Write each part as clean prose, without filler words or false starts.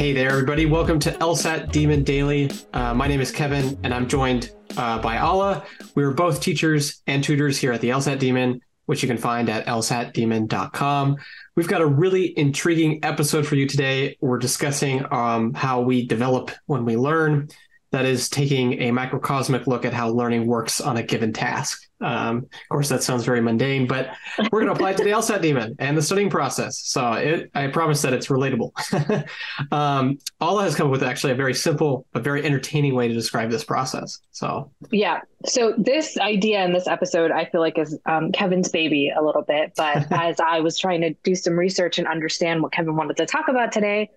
Hey there, everybody. Welcome to LSAT Demon Daily. My name is Kevin, and I'm joined by Ala. We are both teachers and tutors here at the LSAT Demon, which you can find at lsatdemon.com. We've got a really intriguing episode for you today. We're discussing how we develop when we learn. That is taking a microcosmic look at how learning works on a given task. Of course, that sounds very mundane, but we're going to apply it to the LSAT Demon and the studying process. So I promise that it's relatable. Ala has come up with actually a very simple, but very entertaining way to describe this process. So this idea in this episode, I feel like is Kevin's baby a little bit, but as I was trying to do some research and understand what Kevin wanted to talk about today,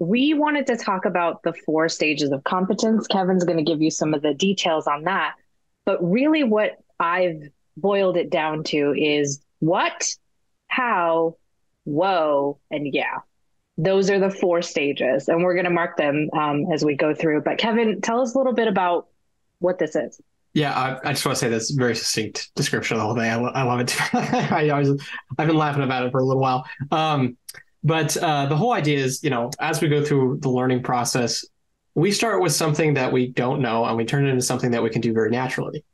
we wanted to talk about the four stages of competence. Kevin's going to give you some of the details on that, but really what I've boiled it down to is what, how, whoa, and yeah. Those are the four stages, and we're going to mark them as we go through. But Kevin, tell us a little bit about what this is. Yeah, I just want to say that's a very succinct description of the whole thing. I love it. I've been laughing about it for a little while. But the whole idea is, as we go through the learning process, we start with something that we don't know, and we turn it into something that we can do very naturally.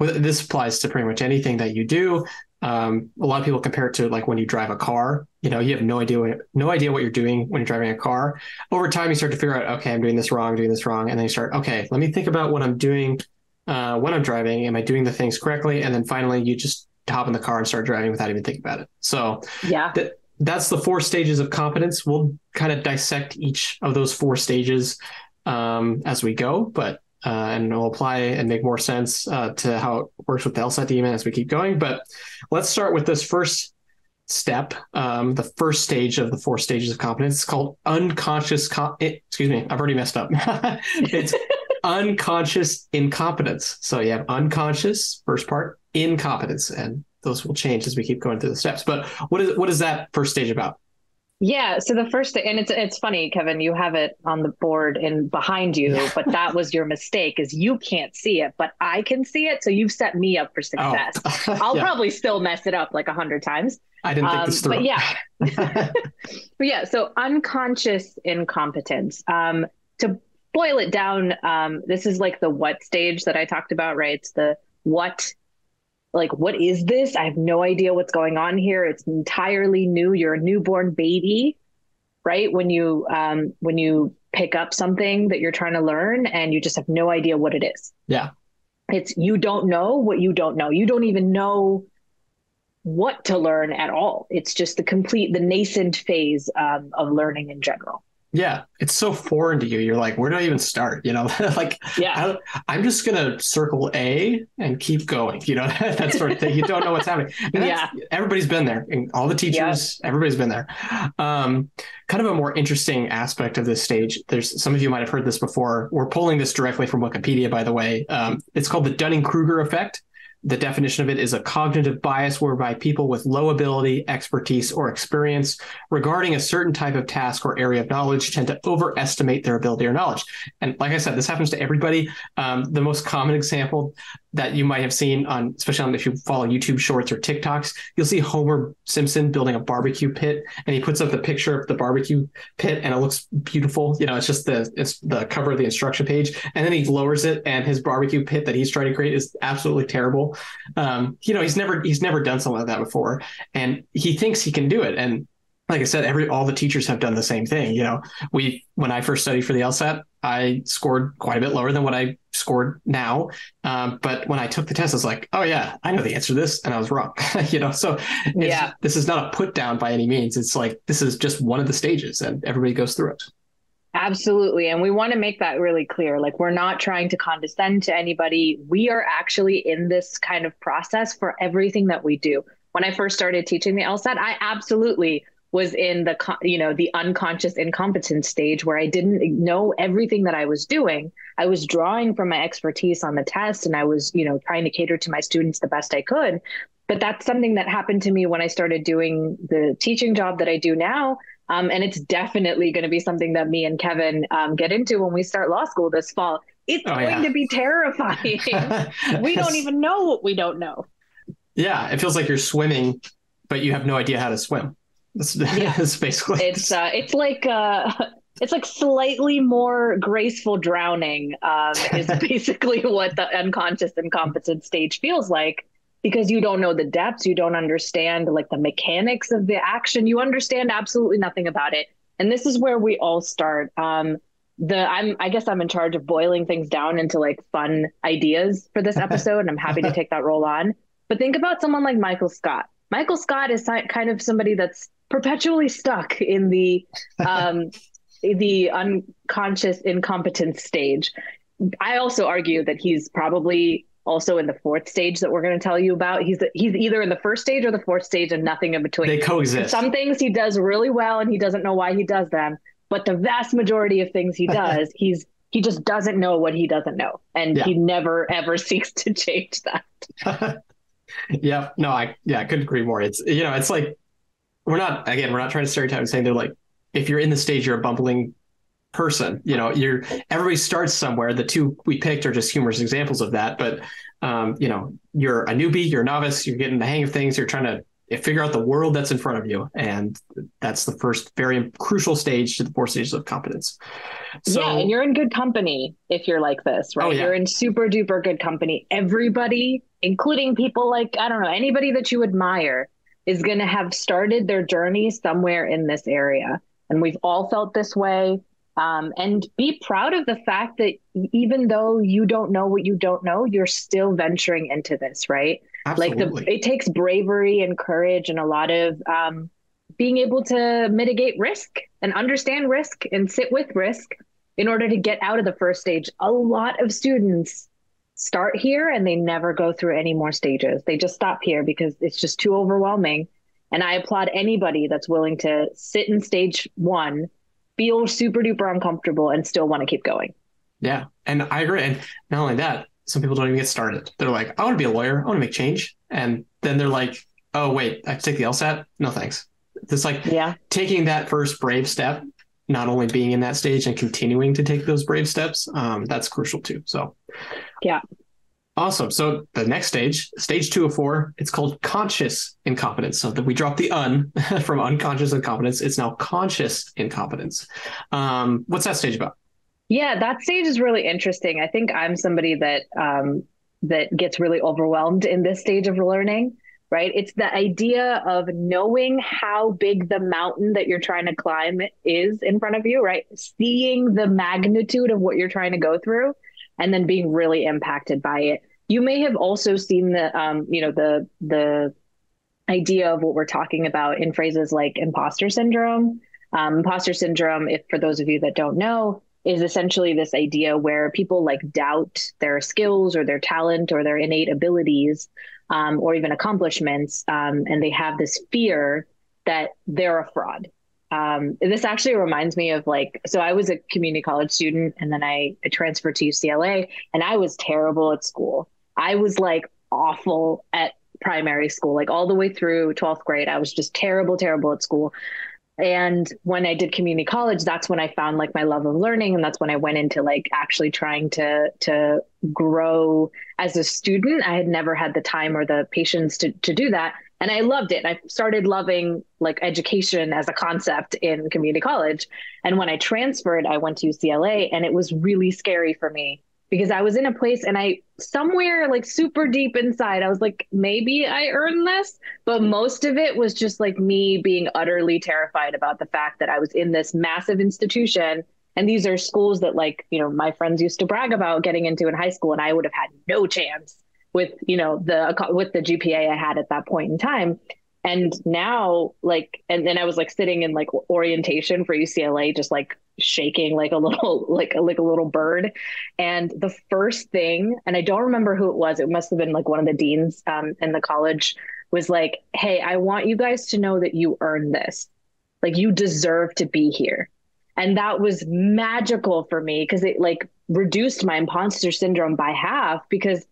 This applies to pretty much anything that you do. A lot of people compare it to like when you drive a car. You have no idea what you're doing when you're driving a car. Over time, you start to figure out, okay, I'm doing this wrong, and then you start, okay, let me think about what I'm doing when I'm driving. Am I doing the things correctly? And then finally, you just hop in the car and start driving without even thinking about it. So yeah. That's the four stages of competence. We'll kind of dissect each of those four stages as we go, and we'll apply and make more sense to how it works with the LSAT Demon as we keep going. But let's start with this first step, the first stage of the four stages of competence. It's called unconscious. Excuse me, I've already messed up. It's unconscious incompetence. So you have unconscious, first part, incompetence, and those will change as we keep going through the steps. But what is that first stage about? Yeah. So the first, and it's funny, Kevin, you have it on the board and behind you, but that was your mistake is you can't see it, but I can see it. So you've set me up for success. Oh. I'll probably still mess it up like 100 times. I didn't think this through. But yeah. But yeah. So unconscious incompetence, to boil it down. This is like the what stage that I talked about, right? It's the what. Like, what is this? I have no idea what's going on here. It's entirely new. You're a newborn baby, right? When you pick up something that you're trying to learn and you just have no idea what it is. Yeah. It's, you don't know what you don't know. You don't even know what to learn at all. It's just the nascent phase of learning in general. Yeah. It's so foreign to you. You're like, where do I even start? Like, yeah, I'm just going to circle A and keep going. That sort of thing. You don't know what's happening. Yeah. Everybody's been there, and all the teachers, yeah. Everybody's been there. Kind of a more interesting aspect of this stage. There's some of you might've heard this before. We're pulling this directly from Wikipedia, by the way. It's called the Dunning-Kruger effect. The definition of it is a cognitive bias whereby people with low ability, expertise, or experience regarding a certain type of task or area of knowledge tend to overestimate their ability or knowledge. And like I said, this happens to everybody. The most common example that you might have seen if you follow YouTube shorts or TikToks, you'll see Homer Simpson building a barbecue pit, and he puts up the picture of the barbecue pit and it looks beautiful. It's just the cover of the instruction page, and then he lowers it and his barbecue pit that he's trying to create is absolutely terrible. He's never done something like that before, and he thinks he can do it. And like I said, all the teachers have done the same thing. When I first studied for the LSAT, I scored quite a bit lower than what I scored now. But when I took the test, I was like, oh yeah, I know the answer to this. And I was wrong, so yeah. This is not a put down by any means. It's like, this is just one of the stages and everybody goes through it. Absolutely. And we want to make that really clear. Like, we're not trying to condescend to anybody. We are actually in this kind of process for everything that we do. When I first started teaching the LSAT, I absolutely was in the unconscious incompetence stage where I didn't know everything that I was doing. I was drawing from my expertise on the test, and I was, trying to cater to my students the best I could. But that's something that happened to me when I started doing the teaching job that I do now. And it's definitely going to be something that me and Kevin get into when we start law school this fall. It's going to be terrifying. We don't even know what we don't know. Yeah. It feels like you're swimming, but you have no idea how to swim. That's basically it's like It's like slightly more graceful drowning is basically what the unconscious incompetent stage feels like, because you don't know the depths. You don't understand like the mechanics of the action. You understand absolutely nothing about it. And this is where we all start. I guess I'm in charge of boiling things down into like fun ideas for this episode. And I'm happy to take that role on. But think about someone like Michael Scott. Michael Scott is kind of somebody that's perpetually stuck in the unconscious incompetent stage. I also argue that he's probably also in the fourth stage that we're going to tell you about. He's either in the first stage or the fourth stage and nothing in between. They coexist. Some things he does really well and he doesn't know why he does them, but the vast majority of things he does, he just doesn't know what he doesn't know. And yeah, he never, ever seeks to change that. Yeah, no, I couldn't agree more. It's, you know, it's like, we're not trying to stereotype and saying they're like, if you're in the stage, you're a bumbling person, you know, everybody starts somewhere. The two we picked are just humorous examples of that. But, you know, you're a newbie, you're a novice, you're getting the hang of things. You're trying to figure out the world that's in front of you. And that's the first very crucial stage to the four stages of competence. So, yeah, and you're in good company if you're like this, right? Oh, yeah. You're in super duper good company. Everybody, including people like, I don't know, anybody that you admire is going to have started their journey somewhere in this area. And we've all felt this way. And be proud of the fact that even though you don't know what you don't know, you're still venturing into this, right? Absolutely. Like it takes bravery and courage and a lot of being able to mitigate risk and understand risk and sit with risk in order to get out of the first stage. A lot of students start here and they never go through any more stages. They just stop here because it's just too overwhelming. And I applaud anybody that's willing to sit in stage one, feel super duper uncomfortable, and still want to keep going. Yeah. And I agree. And not only that, some people don't even get started. They're like, I want to be a lawyer. I want to make change. And then they're like, oh, wait, I have to take the LSAT? No, thanks. It's like taking that first brave step, not only being in that stage and continuing to take those brave steps, that's crucial too. So yeah. Awesome. So the next stage, stage 2 of 4, it's called conscious incompetence. So that we dropped the un from unconscious incompetence. It's now conscious incompetence. What's that stage about? Yeah, that stage is really interesting. I think I'm somebody that gets really overwhelmed in this stage of learning, right? It's the idea of knowing how big the mountain that you're trying to climb is in front of you, right? Seeing the magnitude of what you're trying to go through, and then being really impacted by it. You may have also seen the idea of what we're talking about in phrases like imposter syndrome. Imposter syndrome, if for those of you that don't know, is essentially this idea where people like doubt their skills or their talent or their innate abilities or even accomplishments. And they have this fear that they're a fraud. This actually reminds me of so I was a community college student and then I transferred to UCLA and I was terrible at school. I was like awful at primary school, like all the way through 12th grade. I was just terrible at school. And when I did community college, that's when I found like my love of learning. And that's when I went into like actually trying to grow as a student. I had never had the time or the patience to do that. And I loved it. I started loving like education as a concept in community college. And when I transferred, I went to UCLA and it was really scary for me because I was in a place and I somewhere like super deep inside, I was like, maybe I earned this, but most of it was just like me being utterly terrified about the fact that I was in this massive institution. And these are schools that like, you know, my friends used to brag about getting into in high school and I would have had no chance with, you know, with the GPA I had at that point in time. And now like, and then I was like sitting in like orientation for UCLA, just like shaking like a little bird. And the first thing, and I don't remember who it was, it must've been like one of the deans in the college was like, hey, I want you guys to know that you earned this. Like you deserve to be here. And that was magical for me because it like reduced my imposter syndrome by half because,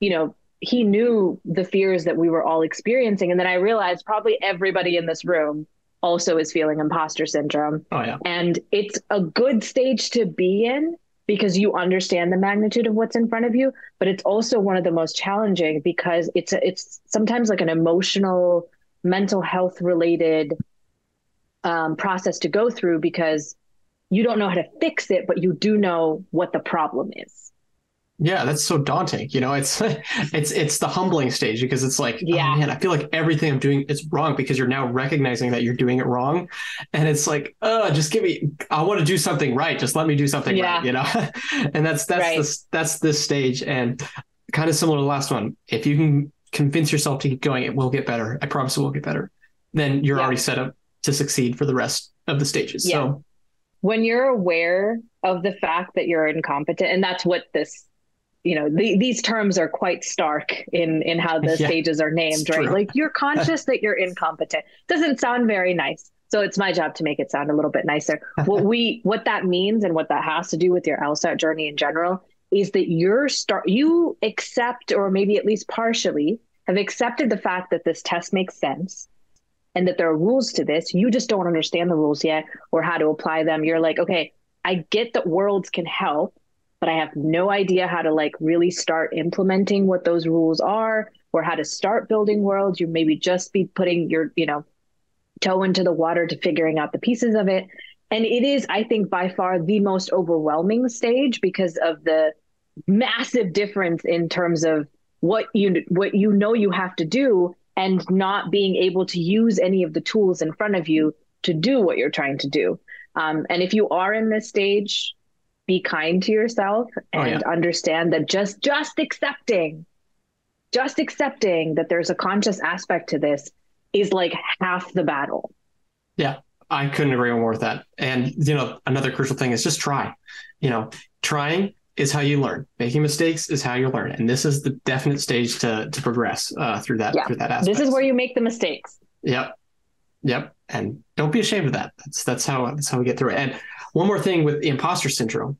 you know, he knew the fears that we were all experiencing. And then I realized probably everybody in this room also is feeling imposter syndrome. Oh, yeah. And it's a good stage to be in because you understand the magnitude of what's in front of you, but it's also one of the most challenging because it's sometimes like an emotional, mental health related process to go through because you don't know how to fix it, but you do know what the problem is. Yeah, that's so daunting. You know, it's the humbling stage, because it's like, yeah, oh man, I feel like everything I'm doing is wrong, because you're now recognizing that you're doing it wrong. And it's like, just give me, I want to do something right. Just let me do something right, you know? And that's right. That's this stage. And kind of similar to the last one, if you can convince yourself to keep going, it will get better. I promise it will get better. Then you're already set up to succeed for the rest of the stages. Yeah. So when you're aware of the fact that you're incompetent, and that's what this, you know, these terms are quite stark in how the stages are named, right? True. Like, you're conscious that you're incompetent. Doesn't sound very nice. So it's my job to make it sound a little bit nicer. What that means and what that has to do with your LSAT journey in general is that you accept, or maybe at least partially have accepted, the fact that this test makes sense and that there are rules to this. You just don't understand the rules yet or how to apply them. You're like, okay, I get that worlds can help, but I have no idea how to like really start implementing what those rules are or how to start building worlds. You maybe just be putting your, you know, toe into the water to figuring out the pieces of it. And it is, I think, by far the most overwhelming stage because of the massive difference in terms of what you know you have to do and not being able to use any of the tools in front of you to do what you're trying to do. And if you are in this stage, be kind to yourself and understand that just accepting that there's a conscious aspect to this is like half the battle. Yeah, I couldn't agree more with that. And, you know, another crucial thing is just try. You know, trying is how you learn. Making mistakes is how you learn. And this is the definite stage to progress through that, through that aspect. This is where you make the mistakes. Yep. And don't be ashamed of that. That's how we get through it. And one more thing with the imposter syndrome,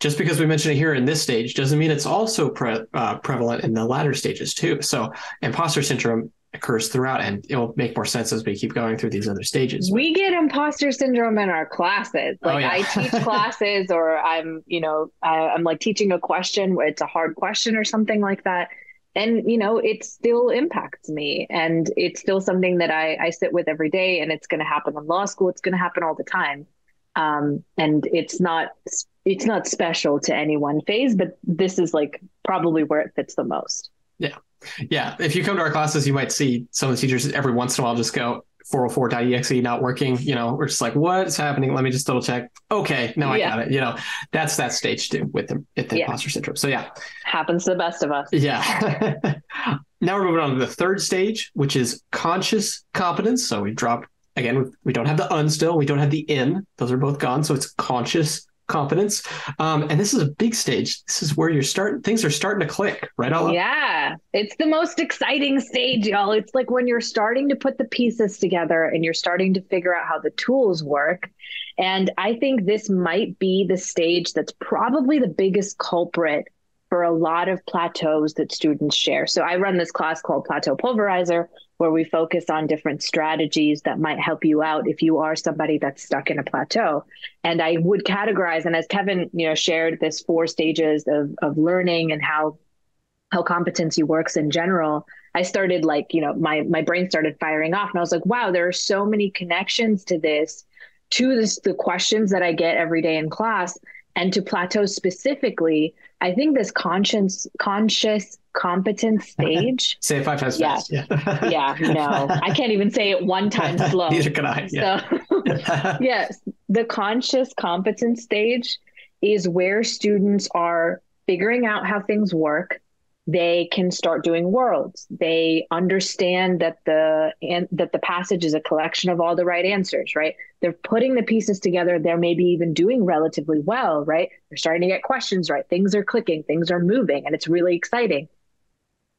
just because we mentioned it here in this stage doesn't mean it's also prevalent in the latter stages too. So imposter syndrome occurs throughout, and it will make more sense as we keep going through these other stages. We get imposter syndrome in our classes. Like I teach classes, or I'm like teaching a question, it's a hard question or something like that. And, you know, it still impacts me, and it's still something that I sit with every day, and it's going to happen in law school. It's going to happen all the time. And it's not special to any one phase, but this is like probably where it fits the most. Yeah. Yeah. If you come to our classes, you might see some of the teachers every once in a while just go 404.exe not working, you know, we're just like, what's happening? Let me just double check. Okay. Now I got it. You know, that's that stage too with the imposter syndrome. So happens to the best of us. Yeah. Now we're moving on to the third stage, which is conscious competence. So we drop again, we don't have the un still, we don't have the in, those are both gone. So it's conscious competence. And this is a big stage. This is where things are starting to click, right, Ala? Yeah. It's the most exciting stage, y'all. It's like when you're starting to put the pieces together and you're starting to figure out how the tools work. And I think this might be the stage that's probably the biggest culprit for a lot of plateaus that students share. So I run this class called Plateau Pulverizer, where we focus on different strategies that might help you out if you are somebody that's stuck in a plateau. And I would categorize, and as Kevin, you know, shared this 4 stages of learning and how competency works in general, I started like, you know, my brain started firing off, and I was like, wow, there are so many connections to this, the questions that I get every day in class, and to plateaus specifically. I think this conscious competence stage. Say it 5 times fast. Yeah. No, I can't even say it 1 time slow. Neither can I. Yeah. So, yes, the conscious competence stage is where students are figuring out how things work. They can start doing worlds. They understand that the passage is a collection of all the right answers, right? They're putting the pieces together. They're maybe even doing relatively well, right? They're starting to get questions right. Things are clicking, things are moving, and it's really exciting.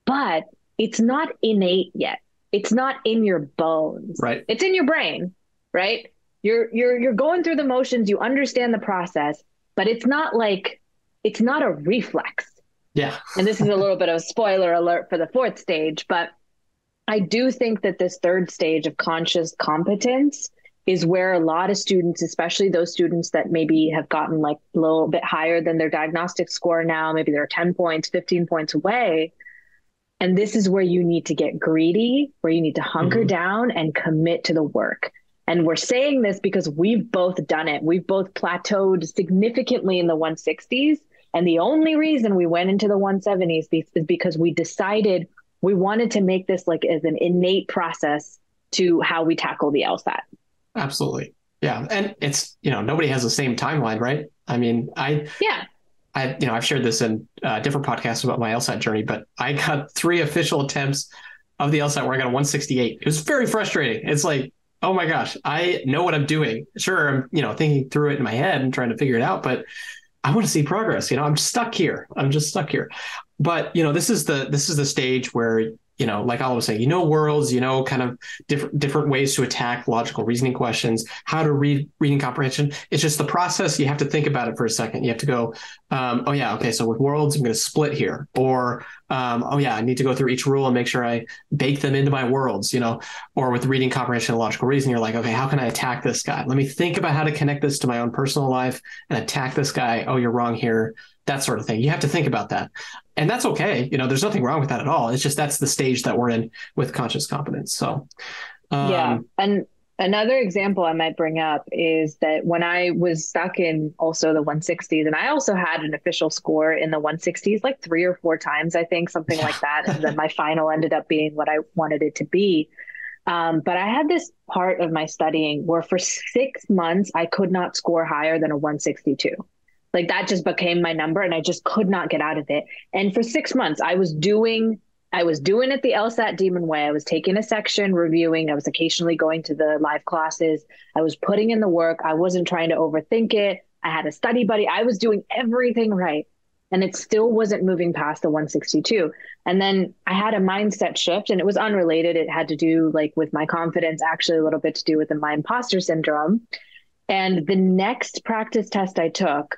But it's not innate yet. It's not in your bones. Right. It's in your brain, right? You're going through the motions, you understand the process, but it's not a reflex. Yeah. And this is a little bit of a spoiler alert for the 4th stage, but I do think that this 3rd stage of conscious competence is where a lot of students, especially those students that maybe have gotten like a little bit higher than their diagnostic score now, maybe they're 10 points, 15 points away. And this is where you need to get greedy, where you need to hunker down and commit to the work. And we're saying this because we've both done it. We've both plateaued significantly in the 160s. And the only reason we went into the 170s is because we decided we wanted to make this like as an innate process to how we tackle the LSAT. Absolutely. Yeah. And it's, you know, nobody has the same timeline, right? I mean, I've shared this in different podcasts about my LSAT journey, but I got 3 official attempts of the LSAT where I got a 168. It was very frustrating. It's like, oh my gosh, I know what I'm doing. Sure, I'm, you know, thinking through it in my head and trying to figure it out, but I want to see progress. You know, I'm just stuck here. But, you know, this is the stage where, you know, like Ala was saying, you know, worlds, you know, kind of different ways to attack logical reasoning questions, how to read reading comprehension. It's just the process. You have to think about it for a second. You have to go, oh yeah, okay, so with worlds, I'm going to split here, or oh yeah, I need to go through each rule and make sure I bake them into my worlds, you know. Or with reading comprehension and logical reasoning, you're like, okay, how can I attack this guy? Let me think about how to connect this to my own personal life and attack this guy. Oh, you're wrong here. That sort of thing. You have to think about that. And that's okay. You know, there's nothing wrong with that at all. It's just, that's the stage that we're in with conscious competence. So, yeah. And another example I might bring up is that when I was stuck in also the 160s, and I also had an official score in the 160s, like 3 or 4 times, I think, something like that. And then my final ended up being what I wanted it to be. But I had this part of my studying where for 6 months, I could not score higher than a 162. Like that just became my number and I just could not get out of it. And for 6 months I was doing it the LSAT Demon way. I was taking a section, reviewing. I was occasionally going to the live classes. I was putting in the work. I wasn't trying to overthink it. I had a study buddy. I was doing everything right. And it still wasn't moving past the 162. And then I had a mindset shift, and it was unrelated. It had to do like with my confidence, actually a little bit to do with my imposter syndrome. And the next practice test I took,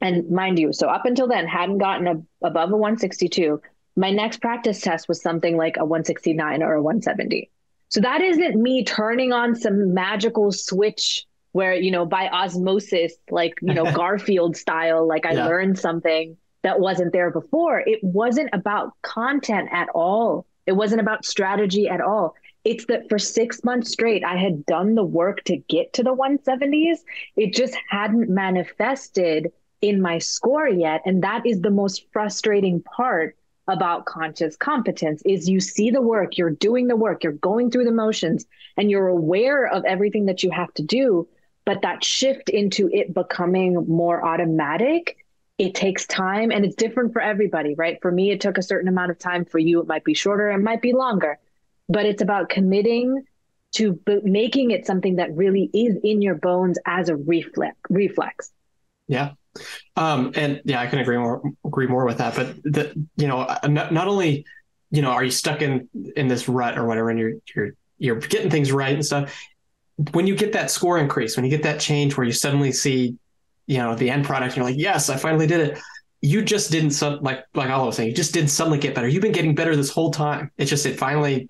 and mind you, so up until then, hadn't gotten above a 162. My next practice test was something like a 169 or a 170. So that isn't me turning on some magical switch where, you know, by osmosis, like, you know, Garfield style, like I learned something that wasn't there before. It wasn't about content at all. It wasn't about strategy at all. It's that for 6 months straight, I had done the work to get to the 170s. It just hadn't manifested in my score yet. And that is the most frustrating part about conscious competence is you see the work, you're doing the work, you're going through the motions, and you're aware of everything that you have to do. But that shift into it becoming more automatic, it takes time, and it's different for everybody, right? For me, it took a certain amount of time. For you, it might be shorter, it might be longer, but it's about committing to making it something that really is in your bones as a reflex. Yeah. And yeah, I can agree more with that, but you know, not only, you know, are you stuck in this rut or whatever, and you're getting things right and stuff. When you get that score increase, when you get that change where you suddenly see, you know, the end product, you're like, yes, I finally did it. You just didn't like Ala was saying, you just didn't suddenly get better. You've been getting better this whole time. It's just, it finally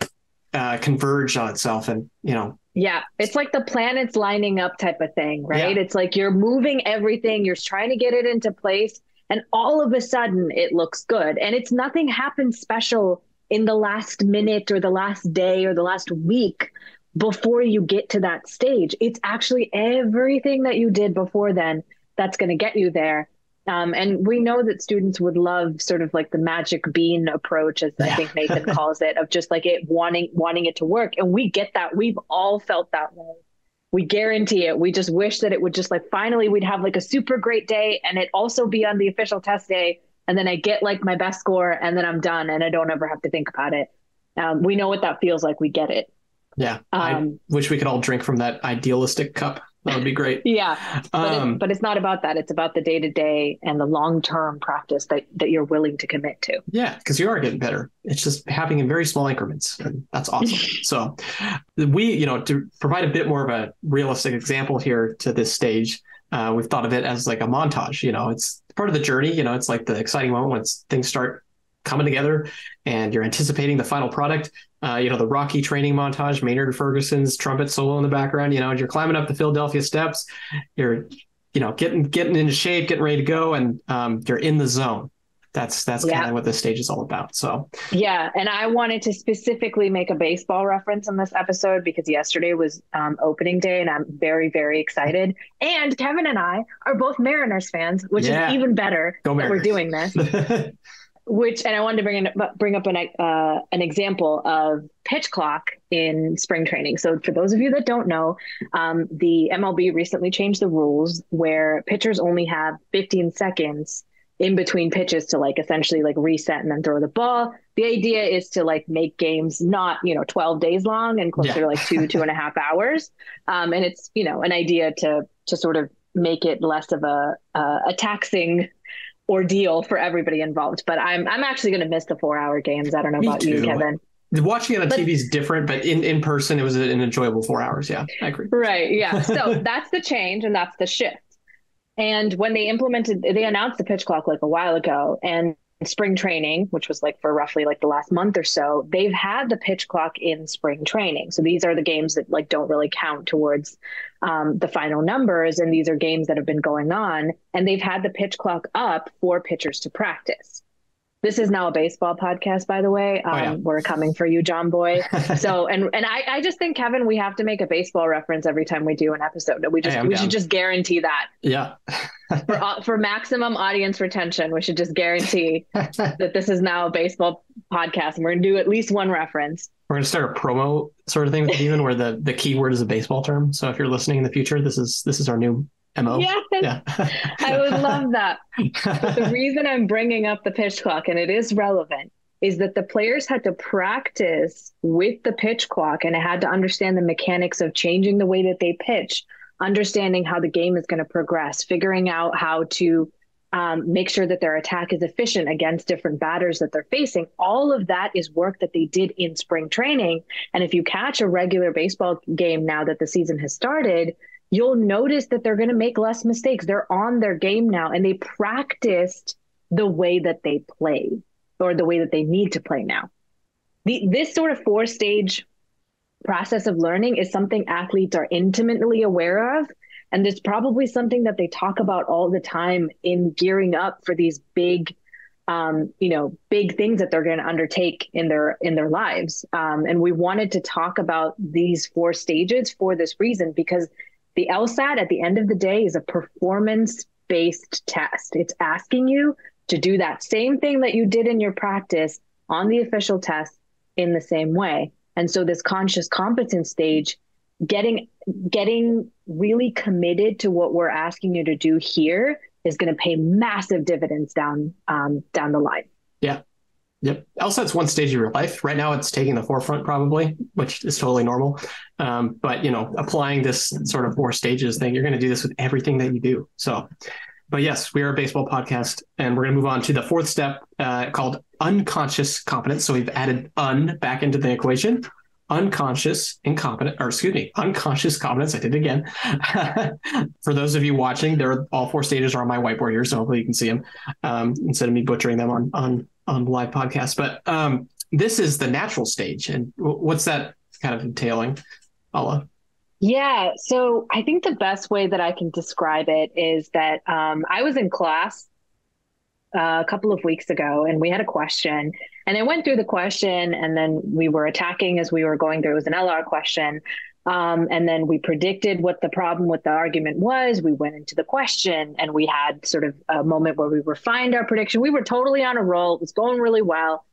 converged on itself, and, you know, yeah, it's like the planets lining up type of thing, right? Yeah. It's like you're moving everything, you're trying to get it into place, and all of a sudden it looks good. And it's nothing happened special in the last minute or the last day or the last week before you get to that stage. It's actually everything that you did before then that's going to get you there. And we know that students would love sort of like the magic bean approach, as I think Nathan calls it, of just like it wanting it to work. And we get that. We've all felt that way. We guarantee it. We just wish that it would just like, finally, we'd have like a super great day, and it also be on the official test day. And then I get like my best score, and then I'm done, and I don't ever have to think about it. We know what that feels like. We get it. Yeah. I wish we could all drink from that idealistic cup. That would be great. Yeah. But it's not about that. It's about the day-to-day and the long-term practice that you're willing to commit to. Yeah. Because you are getting better. It's just happening in very small increments. And that's awesome. So you know, to provide a bit more of a realistic example here to this stage, we've thought of it as like a montage. You know, it's part of the journey. You know, it's like the exciting moment when things start coming together and you're anticipating the final product. You know, the Rocky training montage, Maynard Ferguson's trumpet solo in the background, you know, and you're climbing up the Philadelphia steps, you're, you know, getting into shape, getting ready to go. And you're in the zone. That's kind of what this stage is all about. So yeah, and I wanted to specifically make a baseball reference in this episode because yesterday was opening day, and I'm very, very excited. And Kevin and I are both Mariners fans, which is even better that we're doing this. Which, and I wanted to bring up an example of pitch clock in spring training. So for those of you that don't know, the MLB recently changed the rules where pitchers only have 15 seconds in between pitches to essentially reset and then throw the ball. The idea is to make games not, 12 days long and closer to 2.5 hours. And it's, an idea to sort of make it less of a taxing ordeal for everybody involved. But I'm actually going to miss the 4-hour games. I don't know about you, Kevin. Watching it on TV is different, but in person, it was an enjoyable 4 hours. Yeah, I agree. Right. Yeah. So that's the change and that's the shift. And when they announced the pitch clock a while ago, and spring training, which was for roughly the last month or so, they've had the pitch clock in spring training. So these are the games that don't really count towards the final numbers. And these are games that have been going on, and they've had the pitch clock up for pitchers to practice. This is now a baseball podcast, by the way. We're coming for you, John Boy. So, and I just think, Kevin, we have to make a baseball reference every time we do an episode. We should just guarantee that. Yeah. for maximum audience retention, we should just guarantee that this is now a baseball podcast, and we're going to do at least one reference. We're going to start a promo sort of thing with Demon, where the key word is a baseball term. So if you're listening in the future, this is our new MO. Yes. Yeah. I would love that. But the reason I'm bringing up the pitch clock, and it is relevant, is that the players had to practice with the pitch clock, and it had to understand the mechanics of changing the way that they pitch, understanding how the game is going to progress, figuring out how to make sure that their attack is efficient against different batters that they're facing. All of that is work that they did in spring training. And if you catch a regular baseball game now that the season has started, you'll notice that they're going to make less mistakes. They're on their game now, and they practiced the way that they play, or the way that they need to play now. This sort of 4-stage process of learning is something athletes are intimately aware of, and it's probably something that they talk about all the time in gearing up for these big, big things that they're going to undertake in their lives. And we wanted to talk about these 4 stages for this reason, because the LSAT at the end of the day is a performance-based test. It's asking you to do that same thing that you did in your practice on the official test in the same way. And so this conscious competence stage, getting really committed to what we're asking you to do here, is going to pay massive dividends down the line. Yeah. Yep. LSAT's one stage of your life. Right now it's taking the forefront probably, which is totally normal. But, applying this sort of 4 stages thing, you're going to do this with everything that you do. So, but yes, we are a baseball podcast, and we're going to move on to the 4th step called unconscious competence. So we've added back into the equation. Unconscious competence. I did it again. For those of you watching, all 4 stages are on my whiteboard here, so hopefully you can see them instead of me butchering them on live podcasts. But this is the natural stage. And what's that kind of entailing, Ala? Yeah. So I think the best way that I can describe it is that I was in class a couple of weeks ago, and we had a question, and I went through the question, and then we were attacking as we were going through. It was an LR question. And then we predicted what the problem with the argument was. We went into the question, and we had sort of a moment where we refined our prediction. We were totally on a roll. It was going really well.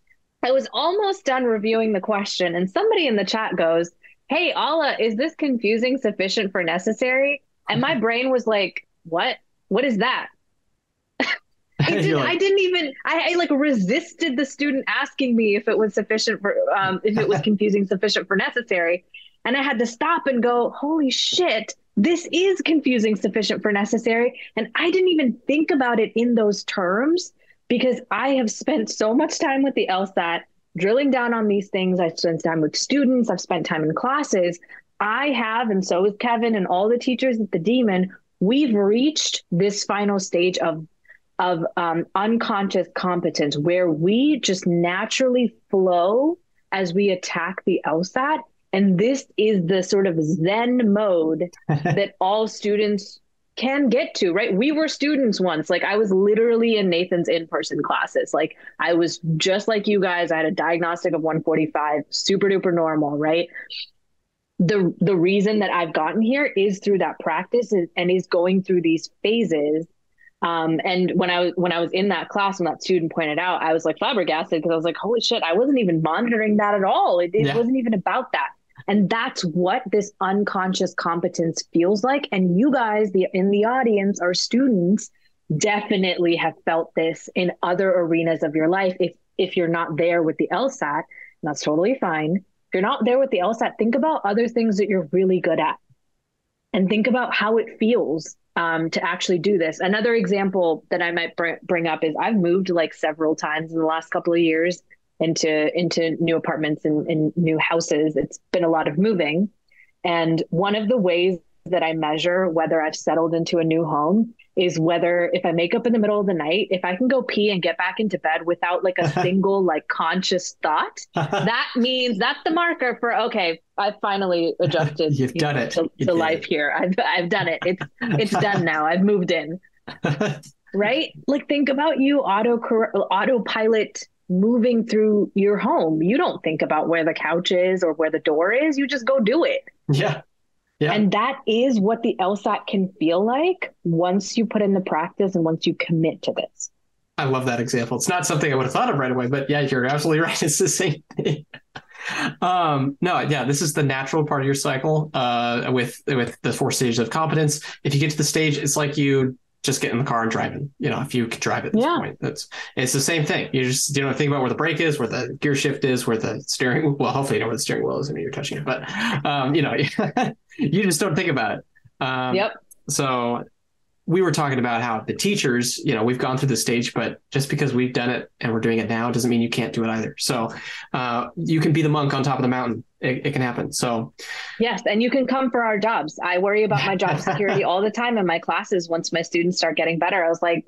I was almost done reviewing the question, and somebody in the chat goes, "Hey, Ala, is this confusing sufficient for necessary?" And my brain was like, what? What is that? I resisted the student asking me if it was sufficient for, if it was confusing sufficient for necessary. And I had to stop and go, holy shit, this is confusing sufficient for necessary. And I didn't even think about it in those terms, because I have spent so much time with the LSAT drilling down on these things. I've spent time with students. I've spent time in classes. I have, and so is Kevin and all the teachers at the Demon, we've reached this final stage of unconscious competence, where we just naturally flow as we attack the LSAT. And this is the sort of Zen mode that all students can get to, right? We were students once. Like, I was literally in Nathan's in-person classes. Like, I was just like you guys. I had a diagnostic of 145, super duper normal, right? The reason that I've gotten here is through that practice and is going through these phases. And when I was in that class, when that student pointed out, I was like flabbergasted, because I was like, holy shit, I wasn't even monitoring that at all. It yeah. wasn't even about that. And that's what this unconscious competence feels like. And you guys in the audience, our students, definitely have felt this in other arenas of your life. If you're not there with the LSAT, that's totally fine. If you're not there with the LSAT, think about other things that you're really good at, and think about how it feels to actually do this. Another example that I might bring up is I've moved like several times in the last couple of years into new apartments and new houses. It's been a lot of moving. And one of the ways that I measure whether I've settled into a new home is whether, if I make up in the middle of the night, if I can go pee and get back into bed without like a single like conscious thought, that means that's the marker for, okay, I've finally adjusted to life here. I've done it. It's done now. I've moved in. Right? Like, think about you autopilot moving through your home. You don't think about where the couch is or where the door is. You just go do it. Yeah. Yeah. And that is what the LSAT can feel like once you put in the practice and once you commit to this. I love that example. It's not something I would have thought of right away, but yeah, you're absolutely right. It's the same thing. No, yeah, this is the natural part of your cycle with the four stages of competence. If you get to the stage, it's like you just get in the car and driving, if you could drive at this yeah. point, it's the same thing. You just, think about where the brake is, where the gear shift is, where the steering, well, hopefully you know where the steering wheel is. I mean, you're touching it, but you just don't think about it. Yep. So we were talking about how the teachers, we've gone through the stage, but just because we've done it and we're doing it now doesn't mean you can't do it either. So you can be the monk on top of the mountain. It can happen. So yes. And you can come for our jobs. I worry about my job security all the time in my classes. Once my students start getting better, I was like,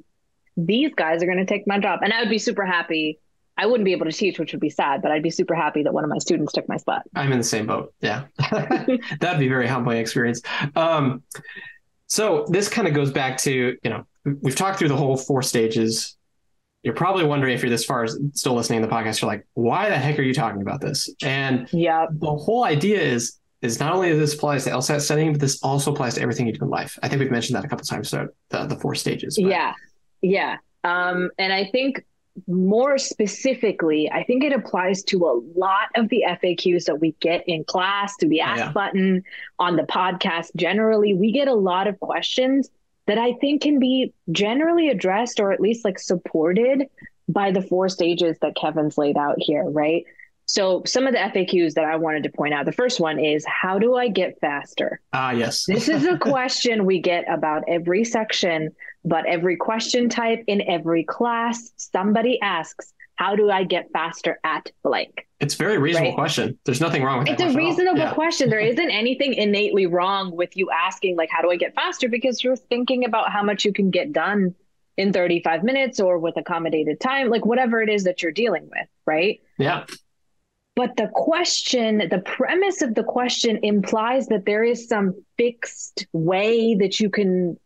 these guys are going to take my job. And I would be super happy. I wouldn't be able to teach, which would be sad, but I'd be super happy that one of my students took my spot. I'm in the same boat. Yeah. That'd be a very humbling experience. So this kind of goes back to, we've talked through the whole four stages. You're probably wondering, if you're this far still listening to the podcast, you're like, why the heck are you talking about this? And yeah, the whole idea is not only this applies to LSAT studying, but this also applies to everything you do in life. I think we've mentioned that a couple of times, so the four stages. But. Yeah. Yeah. And I think more specifically, I think it applies to a lot of the FAQs that we get in class, through the ask button, on the podcast. Generally, we get a lot of questions that I think can be generally addressed, or at least like supported by the four stages that Kevin's laid out here, right? So some of the FAQs that I wanted to point out, the first one is, how do I get faster? Yes. This is a question we get about every section, but every question type in every class, somebody asks, how do I get faster at blank? It's a very reasonable question. There's nothing wrong with it. It's a reasonable question. There isn't anything innately wrong with you asking, like, how do I get faster? Because you're thinking about how much you can get done in 35 minutes or with accommodated time, like whatever it is that you're dealing with, right? Yeah. But the question, the premise of the question implies that there is some fixed way that you can,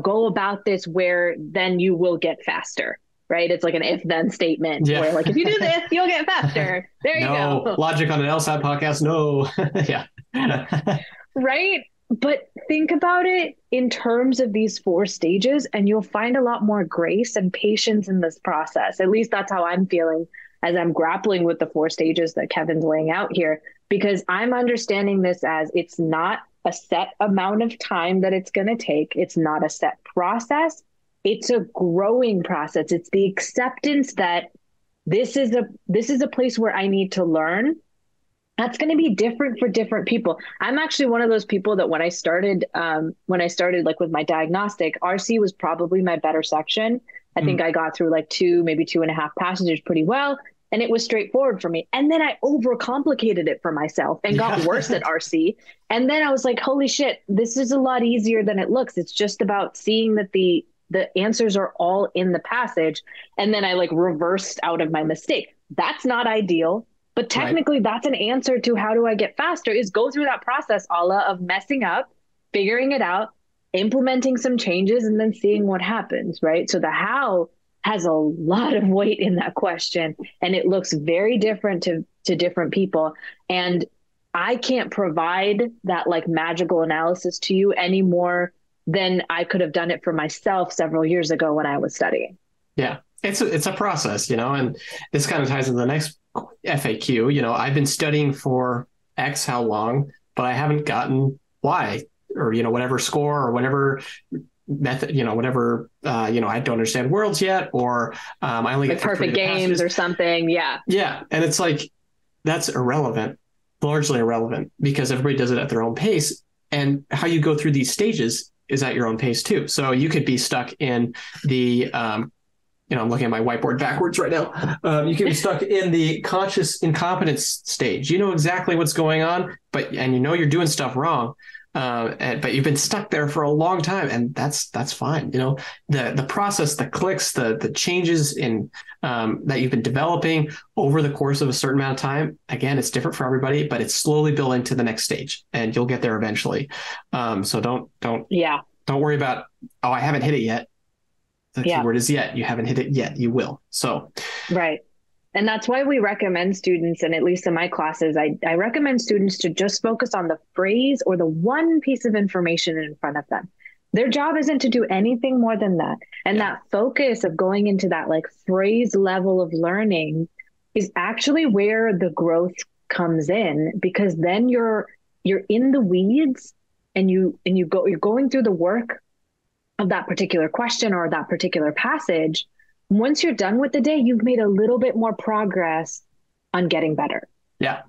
go about this where then you will get faster, right? It's like an if-then statement where like, if you do this, you'll get faster. There you go. Logic on an LSAT podcast. No. Yeah. Right. But think about it in terms of these four stages, and you'll find a lot more grace and patience in this process. At least that's how I'm feeling as I'm grappling with the four stages that Kevin's laying out here, because I'm understanding this as it's not a set amount of time that it's going to take. It's not a set process. It's a growing process. It's the acceptance that this is a place where I need to learn. That's going to be different for different people. I'm actually one of those people that when I started like with my diagnostic, RC was probably my better section. I think I got through like two, maybe 2.5 passages pretty well. And it was straightforward for me. And then I overcomplicated it for myself and got worse at RC. And then I was like, holy shit, this is a lot easier than it looks. It's just about seeing that the answers are all in the passage. And then I like reversed out of my mistake. That's not ideal, but technically that's an answer to how do I get faster, is go through that process, Ala, of messing up, figuring it out, implementing some changes and then seeing what happens, right? So the how has a lot of weight in that question, and it looks very different to different people. And I can't provide that like magical analysis to you any more than I could have done it for myself several years ago when I was studying. Yeah, it's a process, you know, and this kind of ties into the next FAQ. You know, I've been studying for X how long, but I haven't gotten Y, or, you know, whatever score or whatever method, you know, whatever, you know, I don't understand worlds yet, or I only get perfect games or something. Yeah. Yeah. And it's like, that's irrelevant, largely irrelevant, because everybody does it at their own pace. And how you go through these stages is at your own pace too. So you could be stuck in the, you know, I'm looking at my whiteboard backwards right now. You can be stuck in the conscious incompetence stage. You know exactly what's going on, but, and you know, you're doing stuff wrong. But you've been stuck there for a long time, and that's fine. You know, the process, the clicks, the changes in, that you've been developing over the course of a certain amount of time. Again, it's different for everybody, but it's slowly building to the next stage, and you'll get there eventually. So don't worry about, oh, I haven't hit it yet. The keyword is yet. You haven't hit it yet. You will. So, right. And that's why we recommend students, and at least in my classes, I recommend students to just focus on the phrase or the one piece of information in front of them. Their job isn't to do anything more than that. And that focus of going into that like phrase level of learning is actually where the growth comes in, because then you're in the weeds, and you're going through the work of that particular question or that particular passage. Once you're done with the day, you've made a little bit more progress on getting better. Yeah.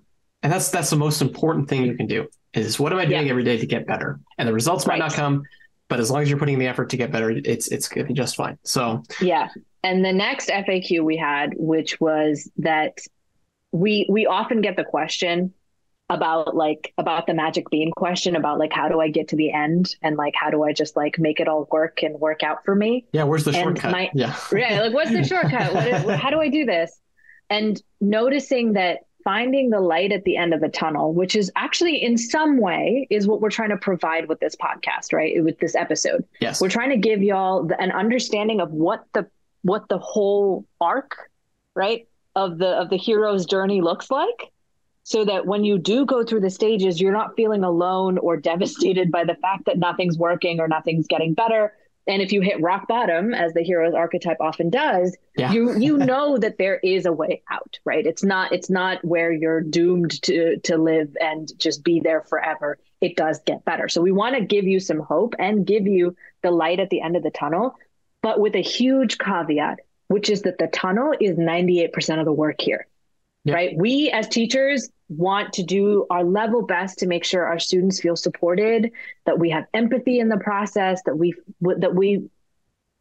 And that's the most important thing you can do is, what am I doing every day to get better? And the results might not come, but as long as you're putting the effort to get better, it's going to be just fine. So, yeah. And the next FAQ we had, which was that we often get the question about the magic bean question about like, how do I get to the end? And like, how do I just like make it all work and work out for me? Yeah. Where's the shortcut? Right. Like, what's the shortcut? How do I do this? And noticing that finding the light at the end of the tunnel, which is actually in some way is what we're trying to provide with this podcast, right? With this episode. Yes. We're trying to give y'all an understanding of what the whole arc, right, of the hero's journey looks like. So that when you do go through the stages, you're not feeling alone or devastated by the fact that nothing's working or nothing's getting better. And if you hit rock bottom, as the hero's archetype often does, you know that there is a way out, right? It's not where you're doomed to live and just be there forever. It does get better. So we want to give you some hope and give you the light at the end of the tunnel, but with a huge caveat, which is that the tunnel is 98% of the work here. Yep. Right. We as teachers want to do our level best to make sure our students feel supported, that we have empathy in the process, that we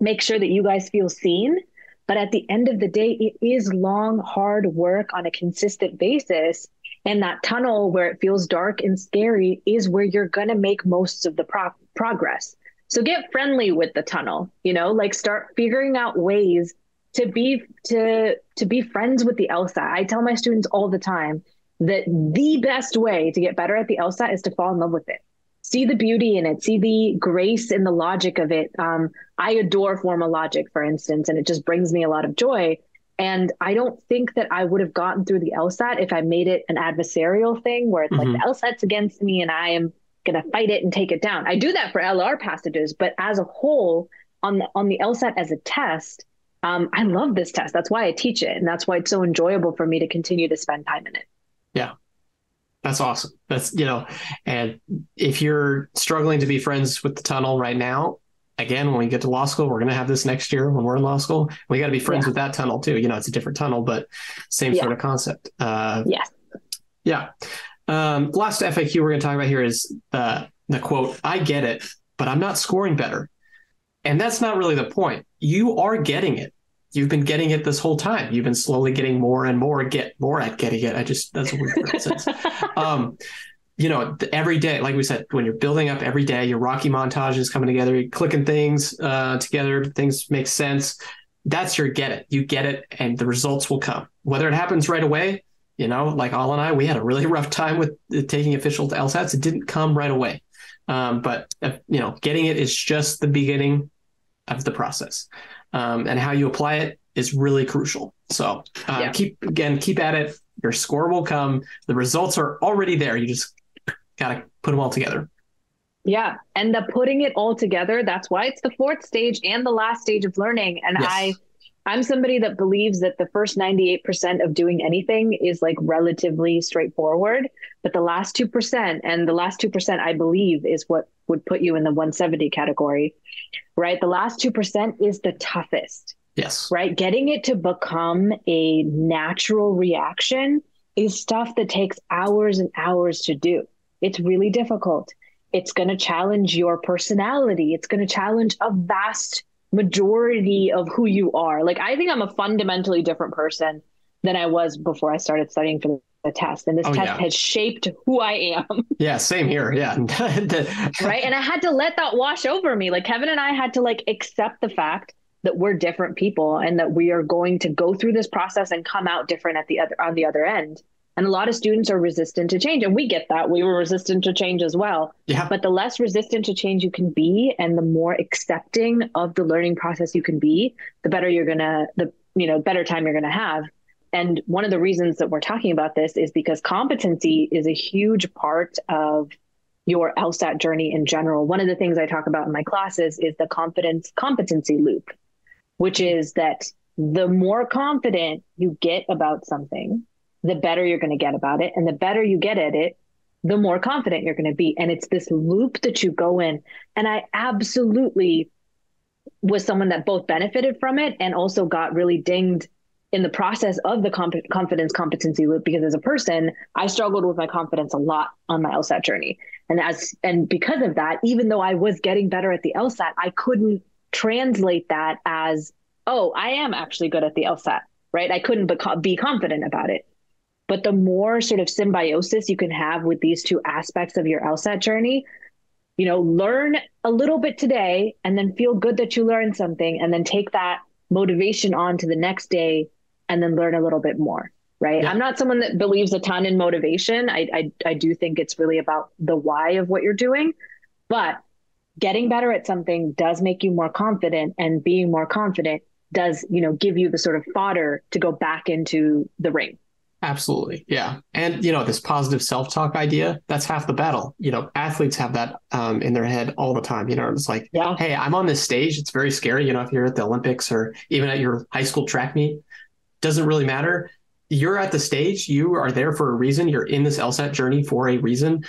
make sure that you guys feel seen. But at the end of the day, it is long, hard work on a consistent basis. And that tunnel where it feels dark and scary is where you're going to make most of the progress. So get friendly with the tunnel, you know, like start figuring out ways to be friends with the LSAT. I tell my students all the time that the best way to get better at the LSAT is to fall in love with it. See the beauty in it, see the grace in the logic of it. I adore formal logic, for instance, and it just brings me a lot of joy. And I don't think that I would have gotten through the LSAT if I made it an adversarial thing where it's like the LSAT's against me and I am going to fight it and take it down. I do that for LR passages, but as a whole, on the LSAT as a test, I love this test. That's why I teach it. And that's why it's so enjoyable for me to continue to spend time in it. Yeah. That's awesome. That's, you know, and if you're struggling to be friends with the tunnel right now, again, when we get to law school, we're going to have this next year when we're in law school, we got to be friends with that tunnel too. You know, it's a different tunnel, but same sort of concept. Yeah. Last FAQ we're going to talk about here is the quote, "I get it, but I'm not scoring better." And that's not really the point. You are getting it. You've been getting it this whole time. You've been slowly getting more and more, get more at getting it. That's a weird sentence. You know, every day, like we said, when you're building up every day, your Rocky montage is coming together, you're clicking things together, things make sense. That's your get it. You get it and the results will come. Whether it happens right away, you know, like Ala and I, we had a really rough time with taking official LSATs. It didn't come right away. But, you know, getting it is just the beginning of the process. And how you apply it is really crucial. So keep at it. Your score will come. The results are already there. You just got to put them all together. Yeah. And the putting it all together, that's why it's the fourth stage and the last stage of learning. And yes. I'm somebody that believes that the first 98% of doing anything is like relatively straightforward, but the last 2% I believe is what would put you in the 170 category, right? The last 2% is the toughest. Yes. Right. Getting it to become a natural reaction is stuff that takes hours and hours to do. It's really difficult. It's going to challenge your personality. It's going to challenge a vast majority of who you are. Like, I think I'm a fundamentally different person than I was before I started studying for the test. And this test has shaped who I am. Yeah. Same here. Yeah. Right. And I had to let that wash over me. Like, Kevin and I had to accept the fact that we're different people and that we are going to go through this process and come out different on the other end. And a lot of students are resistant to change, and we get that. We were resistant to change as well. Yeah. But the less resistant to change you can be, and the more accepting of the learning process you can be, the better better time you're gonna have. And one of the reasons that we're talking about this is because competency is a huge part of your LSAT journey in general. One of the things I talk about in my classes is the competency loop, which is that the more confident you get about something, the better you're going to get about it. And the better you get at it, the more confident you're going to be. And it's this loop that you go in. And I absolutely was someone that both benefited from it and also got really dinged in the process of the competency loop, because as a person, I struggled with my confidence a lot on my LSAT journey. And because of that, even though I was getting better at the LSAT, I couldn't translate that as, oh, I am actually good at the LSAT, right? I couldn't be confident about it. But the more sort of symbiosis you can have with these two aspects of your LSAT journey, you know, learn a little bit today and then feel good that you learned something, and then take that motivation on to the next day and then learn a little bit more, right? Yeah. I'm not someone that believes a ton in motivation. I do think it's really about the why of what you're doing, but getting better at something does make you more confident, and being more confident does, you know, give you the sort of fodder to go back into the ring. Absolutely. Yeah. And, you know, this positive self-talk idea, that's half the battle. You know, athletes have that in their head all the time. You know, it's like, hey, I'm on this stage. It's very scary. You know, if you're at the Olympics or even at your high school track meet, doesn't really matter. You're at the stage. You are there for a reason. You're in this LSAT journey for a reason.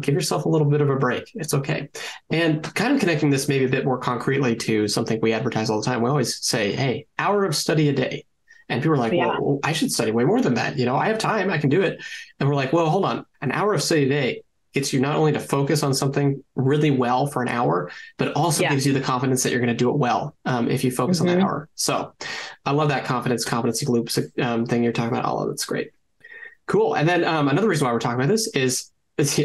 Give yourself a little bit of a break. It's okay. And kind of connecting this maybe a bit more concretely to something we advertise all the time. We always say, hey, hour of study a day. And people are like, well, I should study way more than that. You know, I have time, I can do it. And we're like, well, hold on. An hour of study a day gets you not only to focus on something really well for an hour, but also gives you the confidence that you're going to do it well if you focus on that hour. So I love that competency loops thing you're talking about, Ala. That's great. Cool. And then another reason why we're talking about this is, this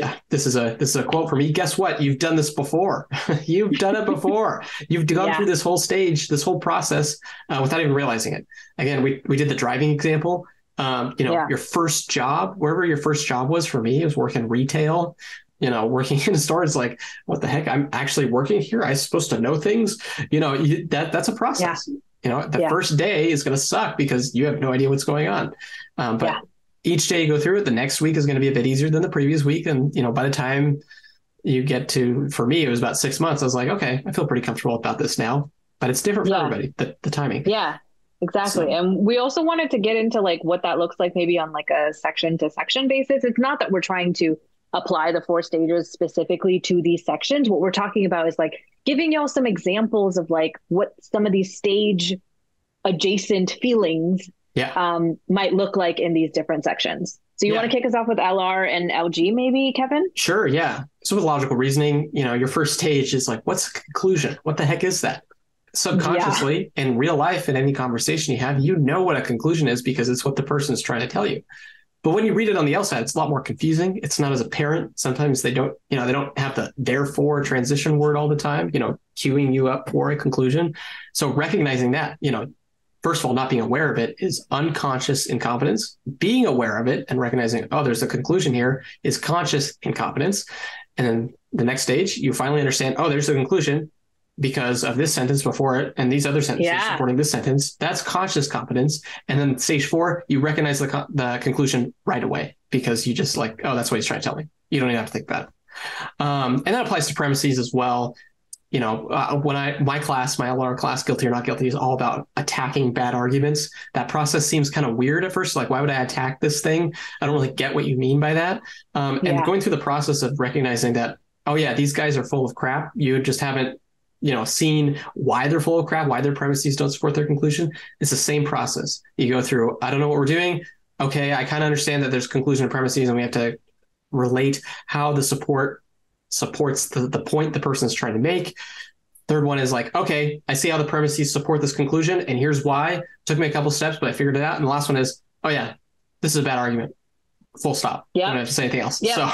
is a quote from me. Guess what? You've done this before. You've done it before. You've gone through this whole stage, this whole process without even realizing it. Again, we did the driving example. Your first job, wherever your first job was, for me, it was working retail, you know, working in a store. It's like, what the heck? I'm actually working here. I'm supposed to know things, you know, that's a process, you know, the first day is going to suck because you have no idea what's going on. Each day you go through it, the next week is going to be a bit easier than the previous week. And, you know, by the time you get to, for me, it was about 6 months. I was like, okay, I feel pretty comfortable about this now, but it's different for everybody, the timing. Yeah, exactly. So, and we also wanted to get into like what that looks like, maybe on like a section to section basis. It's not that we're trying to apply the four stages specifically to these sections. What we're talking about is like giving y'all some examples of like what some of these stage adjacent feelings might look like in these different sections. So you want to kick us off with LR and LG maybe, Kevin? Sure. Yeah. So with logical reasoning, you know, your first stage is like, what's the conclusion? What the heck is that? Subconsciously in real life, in any conversation you have, you know what a conclusion is because it's what the person is trying to tell you. But when you read it on the LSAT, it's a lot more confusing. It's not as apparent. Sometimes they don't have the therefore transition word all the time, you know, queuing you up for a conclusion. So recognizing that, you know, first of all, not being aware of it is unconscious incompetence. Being aware of it and recognizing, oh, there's a conclusion here, is conscious incompetence. And then the next stage, you finally understand, oh, there's the conclusion because of this sentence before it and these other sentences supporting this sentence. That's conscious competence. And then stage 4, you recognize the conclusion right away because you just like, oh, that's what he's trying to tell me. You don't even have to think about it. And that applies to premises as well. You know, when my LR class, guilty or not guilty, is all about attacking bad arguments. That process seems kind of weird at first. Like, why would I attack this thing? I don't really get what you mean by that. And going through the process of recognizing that, oh yeah, these guys are full of crap. You just haven't, you know, seen why they're full of crap, why their premises don't support their conclusion. It's the same process. You go through, I don't know what we're doing. Okay, I kind of understand that there's conclusion and premises, and we have to relate how the support supports the point the person is trying to make. Third one is like, okay, I see how the premises support this conclusion, and here's why. Took me a couple steps, but I figured it out. And the last one is, oh yeah, this is a bad argument. Full stop. Yeah. I don't have to say anything else. Yep. So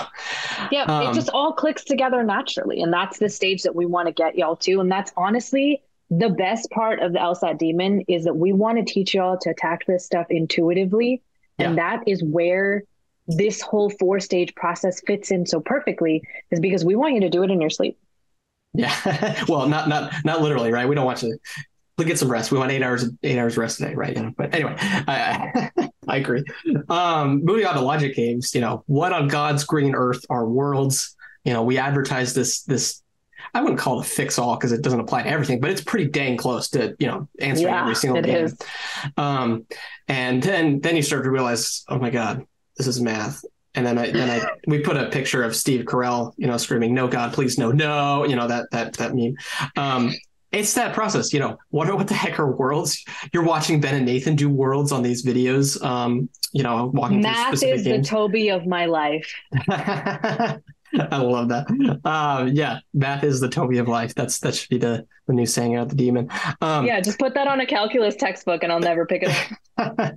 yeah, it just all clicks together naturally. And that's the stage that we want to get y'all to. And that's honestly the best part of the LSAT Demon, is that we want to teach y'all to attack this stuff intuitively. Yeah. And that is where this whole 4-stage process fits in so perfectly, is because we want you to do it in your sleep. Yeah. Well, not literally, right? We don't want you to get some rest. We want 8 hours rest today, right? You know, but anyway, I agree. Moving on to logic games, you know, what on God's green earth are worlds? You know, we advertise this, I wouldn't call it a fix all because it doesn't apply to everything, but it's pretty dang close to, you know, answering every single game. Is. And then you start to realize, oh my God, this is math. And then we put a picture of Steve Carell, you know, screaming, no, God, please, no, you know, that meme. It's that process, you know, what the heck are worlds? You're watching Ben and Nathan do worlds on these videos. You know, walking math through specific games. The Toby of my life. I love that. Yeah. Math is the Toby of life. That should be the new saying out of the Demon. Yeah. Just put that on a calculus textbook and I'll never pick it up.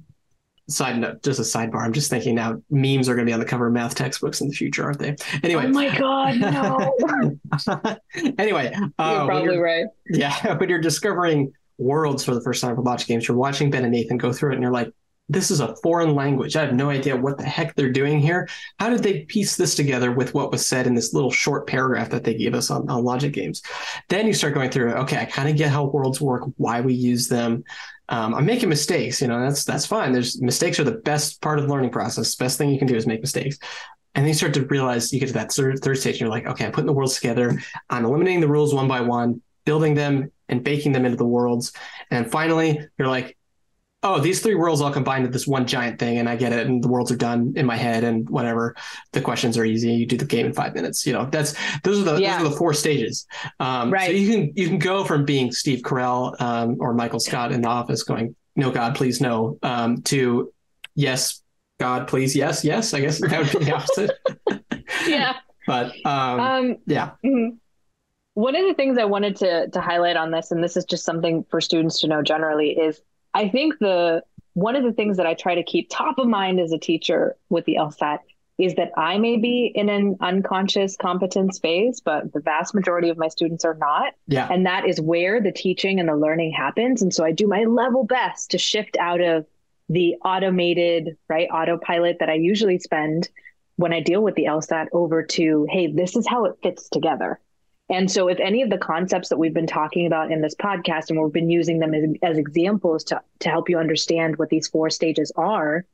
Side note, just a sidebar. I'm just thinking now, memes are going to be on the cover of math textbooks in the future, aren't they? Anyway. Oh my God, no. Anyway. You're probably right. Yeah. When you're discovering worlds for the first time for logic games, you're watching Ben and Nathan go through it and you're like, this is a foreign language. I have no idea what the heck they're doing here. How did they piece this together with what was said in this little short paragraph that they gave us on logic games? Then you start going through, okay, I kind of get how worlds work, why we use them. I'm making mistakes, you know, that's fine. Mistakes are the best part of the learning process. Best thing you can do is make mistakes. And then you start to realize you get to that third stage and you're like, okay, I'm putting the worlds together. I'm eliminating the rules one by one, building them and baking them into the worlds. And finally you're like, oh, these 3 worlds all combine into this one giant thing, and I get it, and the worlds are done in my head, and whatever. The questions are easy. You do the game in 5 minutes. You know, those are the 4 stages. Right. So you can go from being Steve Carell or Michael Scott in The Office, going, "No, God, please, no," to "Yes, God, please, yes, yes." I guess that would be the opposite. Yeah. But yeah. Mm-hmm. One of the things I wanted to highlight on this, and this is just something for students to know generally, is I think one of the things that I try to keep top of mind as a teacher with the LSAT is that I may be in an unconscious competence phase, but the vast majority of my students are not. Yeah. And that is where the teaching and the learning happens. And so I do my level best to shift out of the automated, right, autopilot that I usually spend when I deal with the LSAT over to, hey, this is how it fits together. And so if any of the concepts that we've been talking about in this podcast, and we've been using them as examples to help you understand what these 4 stages are,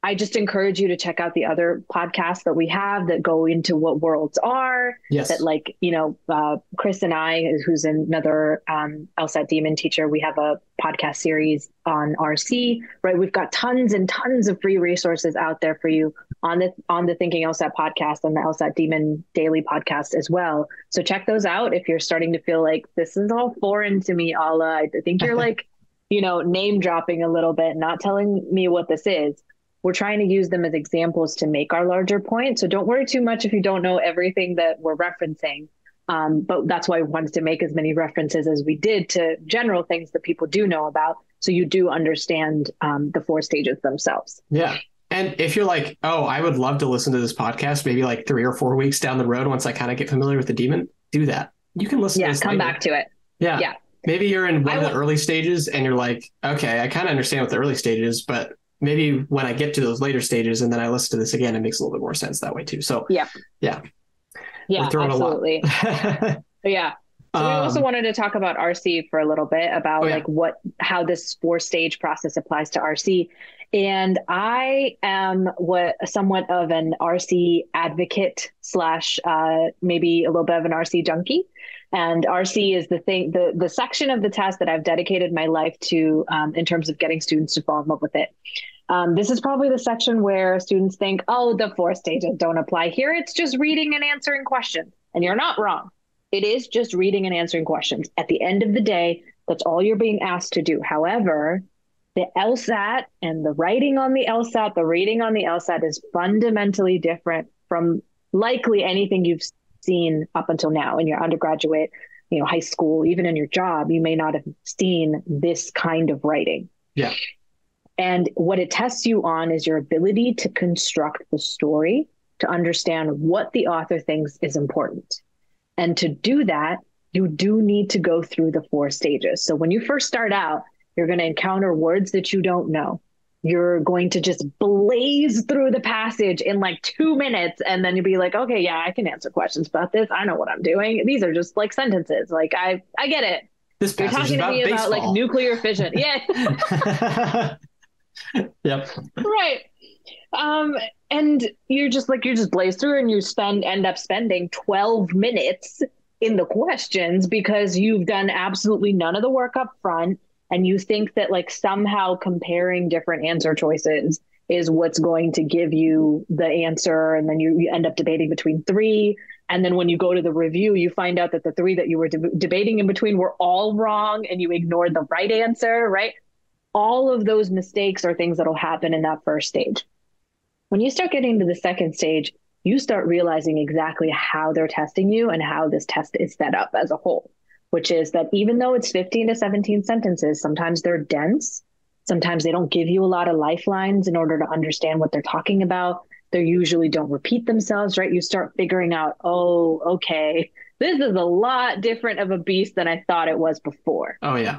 I just encourage you to check out the other podcasts that we have that go into what worlds are. Yes. That, like, you know, Chris and I, who's another LSAT Demon teacher, we have a podcast series on RC, right? We've got tons and tons of free resources out there for you on the Thinking LSAT podcast and the LSAT Demon Daily podcast as well. So check those out if you're starting to feel like this is all foreign to me, Ala. I think you're like, you know, name dropping a little bit, not telling me what this is. We're trying to use them as examples to make our larger point. So don't worry too much if you don't know everything that we're referencing. But that's why we wanted to make as many references as we did to general things that people do know about, so you do understand the 4 stages themselves. Yeah. And if you're like, oh, I would love to listen to this podcast, maybe like 3 or 4 weeks down the road, once I kind of get familiar with the Demon, do that. You can listen to this. Yeah, come back to it. Yeah. Yeah. Maybe you're in one of the early stages and you're like, okay, I kind of understand what the early stage is, but maybe when I get to those later stages and then I listen to this again, it makes a little bit more sense that way too. So yeah. Yeah, absolutely. Yeah. So we also wanted to talk about RC for a little bit about how this 4-stage process applies to RC. And I am somewhat of an RC advocate slash maybe a little bit of an RC junkie. And RC is the thing, the section of the test that I've dedicated my life to in terms of getting students to fall in love with it. This is probably the section where students think, oh, the 4 stages don't apply here. It's just reading and answering questions. And you're not wrong. It is just reading and answering questions. At the end of the day, that's all you're being asked to do. However, the LSAT and the writing on the LSAT, the reading on the LSAT is fundamentally different from likely anything you've seen up until now in your undergraduate, high school, even in your job. You may not have seen this kind of writing. Yeah. And what it tests you on is your ability to construct the story, to understand what the author thinks is important. And to do that, you do need to go through the 4 stages. So when you first start out, you're going to encounter words that you don't know. You're going to just blaze through the passage in like 2 minutes. And then you'll be like, okay, yeah, I can answer questions about this. I know what I'm doing. These are just like sentences. Like, I get it. This passage you're talking about to me baseball. About like nuclear fission. Yeah. Yep. Right. And you're just blaze through and you end up spending 12 minutes in the questions because you've done absolutely none of the work up front. And you think that like somehow comparing different answer choices is what's going to give you the answer. And then you end up debating between 3. And then when you go to the review, you find out that the 3 that you were debating in between were all wrong and you ignored the right answer, right? All of those mistakes are things that'll happen in that 1st stage. When you start getting to the 2nd stage, you start realizing exactly how they're testing you and how this test is set up as a whole, which is that even though it's 15 to 17 sentences, sometimes they're dense. Sometimes they don't give you a lot of lifelines in order to understand what they're talking about. They usually don't repeat themselves, right? You start figuring out, oh, okay, this is a lot different of a beast than I thought it was before. Oh, yeah.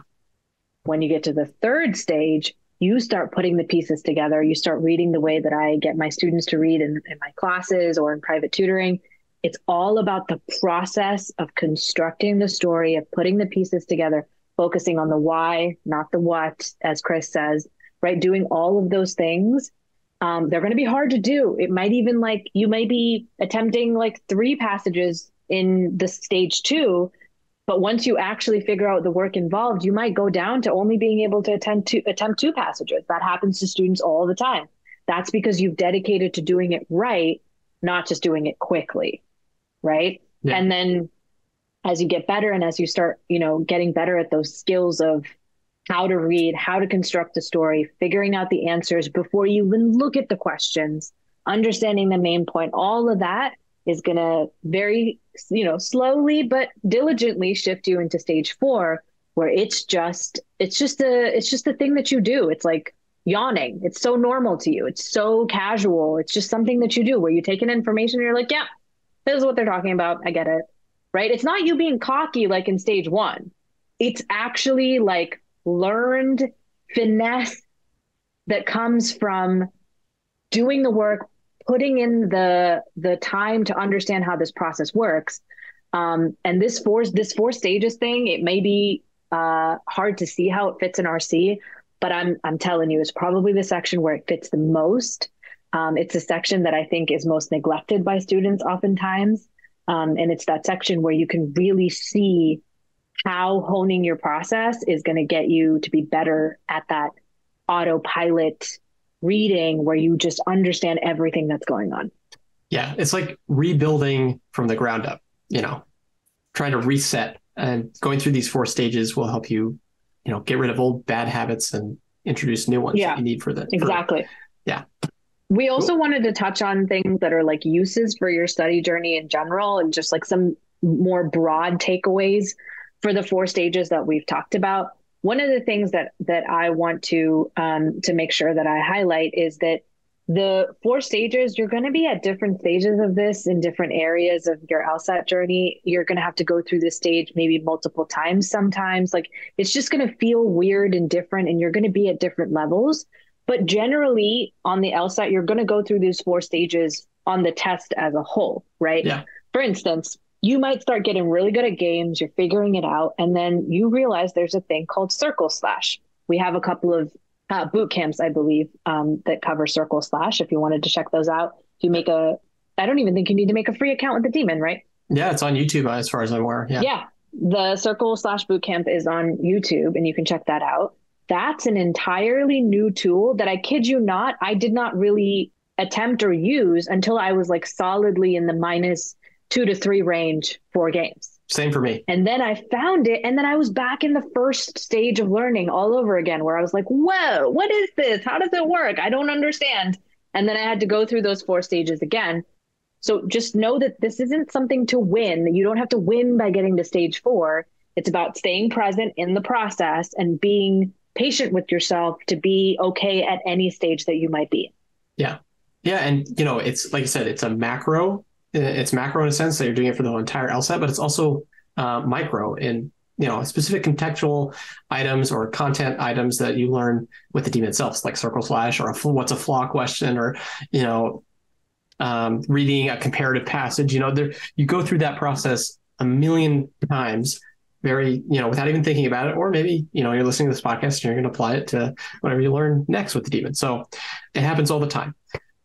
When you get to the 3rd stage, you start putting the pieces together. You start reading the way that I get my students to read in my classes or in private tutoring. It's all about the process of constructing the story, of putting the pieces together, focusing on the why, not the what, as Chris says, right? Doing all of those things. They're going to be hard to do. It might even you may be attempting 3 passages in the stage 2, but once you actually figure out the work involved, you might go down to only being able to attempt 2 passages. That happens to students all the time. That's because you've dedicated to doing it right, not just doing it quickly, right? Yeah. And then as you get better and as you start, getting better at those skills of how to read, how to construct the story, figuring out the answers before you even look at the questions, understanding the main point, all of that is going to very, slowly but diligently shift you into stage 4, where it's just the thing that you do. It's like yawning. It's so normal to you. It's so casual. It's just something that you do where you take in information and you're like, yeah, this is what they're talking about. I get it. Right. It's not you being cocky, like in stage 1, it's actually like learned finesse that comes from doing the work, putting in the time to understand how this process works. And this 4 stages thing, it may be hard to see how it fits in RC, but I'm telling you, it's probably the section where it fits the most. It's a section that I think is most neglected by students oftentimes. And it's that section where you can really see how honing your process is going to get you to be better at that autopilot reading where you just understand everything that's going on. Yeah, it's like rebuilding from the ground up, trying to reset, and going through these 4 stages will help you, get rid of old bad habits and introduce new ones that you need for that. Exactly. Yeah. We also wanted to touch on things that are like uses for your study journey in general, and just like some more broad takeaways for the 4 stages that we've talked about. One of the things that I want to make sure that I highlight is that the 4 stages, you're going to be at different stages of this in different areas of your LSAT journey. You're going to have to go through this stage maybe multiple times sometimes. Like, it's just going to feel weird and different, and you're going to be at different levels. But generally on the LSAT, you're going to go through these 4 stages on the test as a whole, right? Yeah. For instance, you might start getting really good at games, you're figuring it out, and then you realize there's a thing called Circle Slash. We have a couple of boot camps, I believe, that cover Circle Slash. If you wanted to check those out, you make a, I don't even think you need to make a free account with the Demon, right? Yeah, it's on YouTube as far as I'm aware. Yeah. The Circle Slash boot camp is on YouTube and you can check that out. That's an entirely new tool that I kid you not, I did not really attempt or use until I was like solidly in the -2 to -3 range for games. Same for me. And then I found it. And then I was back in the first stage of learning all over again, where I was like, whoa, what is this? How does it work? I don't understand. And then I had to go through those 4 stages again. So just know that this isn't something to win. You don't have to win by getting to stage 4. It's about staying present in the process and being patient with yourself to be okay at any stage that you might be. Yeah. Yeah. And you know, it's like I said, it's macro in a sense that you're doing it for the entire LSAT, but it's also micro in, you know, specific contextual items or content items that you learn with the Demon itself, like Circle Slash or what's a flaw question, or, you know, reading a comparative passage. You know, there, you go through that process a million times, very, you know, without even thinking about it, or maybe, you know, you're listening to this podcast and you're going to apply it to whatever you learn next with the Demon. So it happens all the time.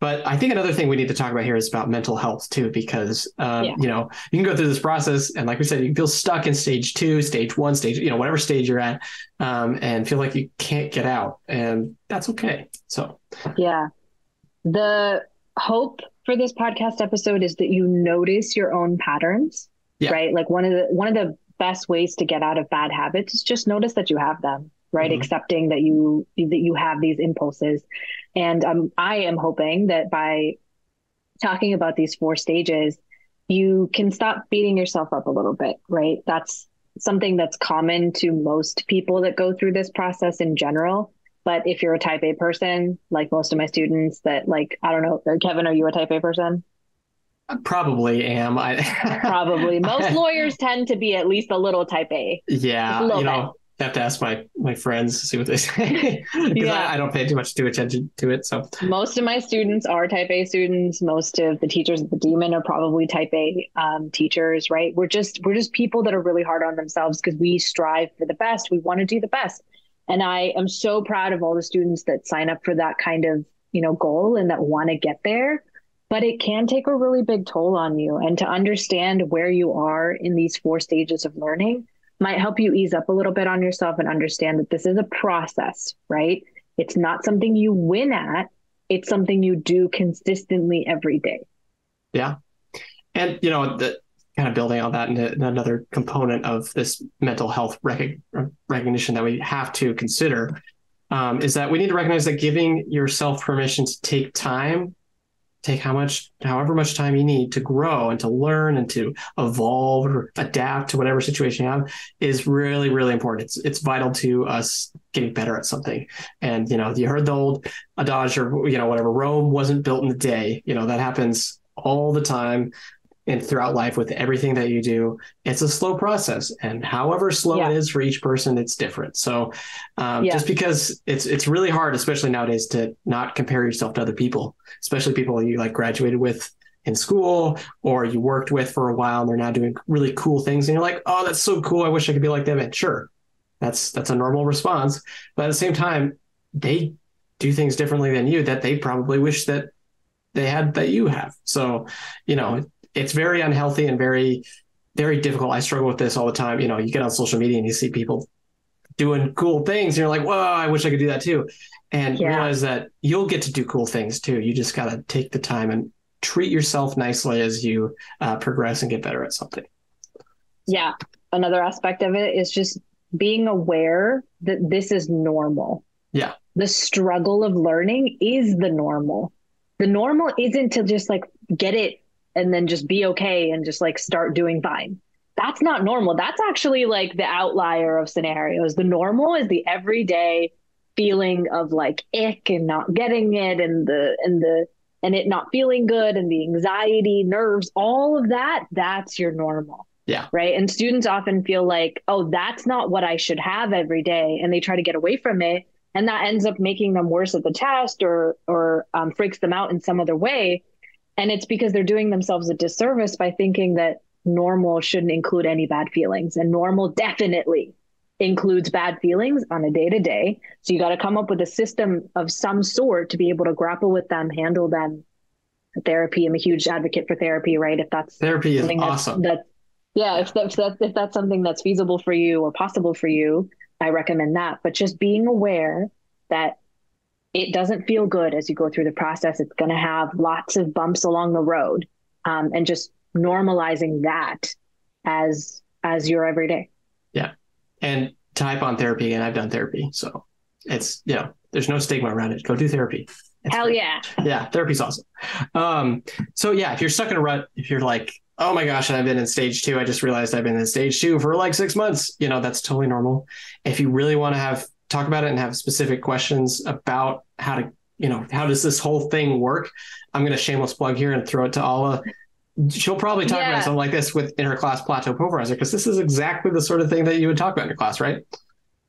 But I think another thing we need to talk about here is about mental health too, because, you know, you can go through this process and like we said, you can feel stuck in stage 2, stage 1, stage, you know, whatever stage you're at, and feel like you can't get out, and that's okay. So, yeah. The hope for this podcast episode is that you notice your own patterns, right? Like one of the best ways to get out of bad habits is just notice that you have them. Right. Mm-hmm. Accepting that you have these impulses. And I am hoping that by talking about these 4 stages, you can stop beating yourself up a little bit, right? That's something that's common to most people that go through this process in general. But if you're a type A person, like most of my students that like, I don't know, Kevin, are you a type A person? I probably am. Probably. Most lawyers tend to be at least a little type A. Yeah. I have to ask my friends to see what they say, because I don't pay too much attention to it. So most of my students are type A students. Most of the teachers at the Demon are probably type A teachers, right? We're just people that are really hard on themselves because we strive for the best. We want to do the best. And I am so proud of all the students that sign up for that kind of, you know, goal and that want to get there. But it can take a really big toll on you. And to understand where you are in these 4 stages of learning might help you ease up a little bit on yourself and understand that this is a process, right? It's not something you win at. It's something you do consistently every day. Yeah. And, you know, the, kind of building on that into another component of this mental health recognition that we have to consider is that we need to recognize that giving yourself permission to take time, however much time you need to grow and to learn and to evolve or adapt to whatever situation you have is really, really important. It's vital to us getting better at something. And, you know, you heard the old adage or, you know, whatever, Rome wasn't built in a day. You know, that happens all the time and throughout life with everything that you do. It's a slow process, and however slow it is for each person, it's different. So just because it's really hard, especially nowadays, to not compare yourself to other people, especially people you like graduated with in school or you worked with for a while and they're now doing really cool things. And you're like, oh, that's so cool. I wish I could be like them. And sure, that's a normal response. But at the same time, they do things differently than you that they probably wish that they had that you have. So, you know, it's very unhealthy and very, very difficult. I struggle with this all the time. You know, you get on social media and you see people doing cool things and you're like, whoa, I wish I could do that too. And realize that you'll get to do cool things too. You just got to take the time and treat yourself nicely as you progress and get better at something. Yeah. Another aspect of it is just being aware that this is normal. Yeah. The struggle of learning is the normal. The normal isn't to just like get it and then just be okay and just like start doing fine. That's not normal. That's actually like the outlier of scenarios. The normal is the everyday feeling of like ick and not getting it and it not feeling good and the anxiety, nerves, all of that. That's your normal. Yeah. Right. And students often feel like, oh, that's not what I should have every day. And they try to get away from it. And that ends up making them worse at the test or freaks them out in some other way. And it's because they're doing themselves a disservice by thinking that normal shouldn't include any bad feelings. And normal definitely includes bad feelings on a day-to-day. So you got to come up with a system of some sort to be able to grapple with them, handle them. Therapy. I'm a huge advocate for therapy, right? If that's therapy is awesome. If that's something that's feasible for you or possible for you, I recommend that. But just being aware that it doesn't feel good as you go through the process. It's going to have lots of bumps along the road, and just normalizing that as your everyday. Yeah. And to hype on therapy, and I've done therapy, so it's, you know, there's no stigma around it. Go do therapy. It's Hell great. Yeah. Yeah. Therapy's awesome. So yeah, if you're stuck in a rut, if you're like, oh my gosh, and I've been in stage 2, I just realized I've been in stage 2 for like 6 months, you know, that's totally normal. If you really want to talk about it and have specific questions about how to, you know, how does this whole thing work? I'm going to shameless plug here and throw it to Ala. She'll probably talk about something like this with in her class Plateau Pulverizer, because this is exactly the sort of thing that you would talk about in your class, right?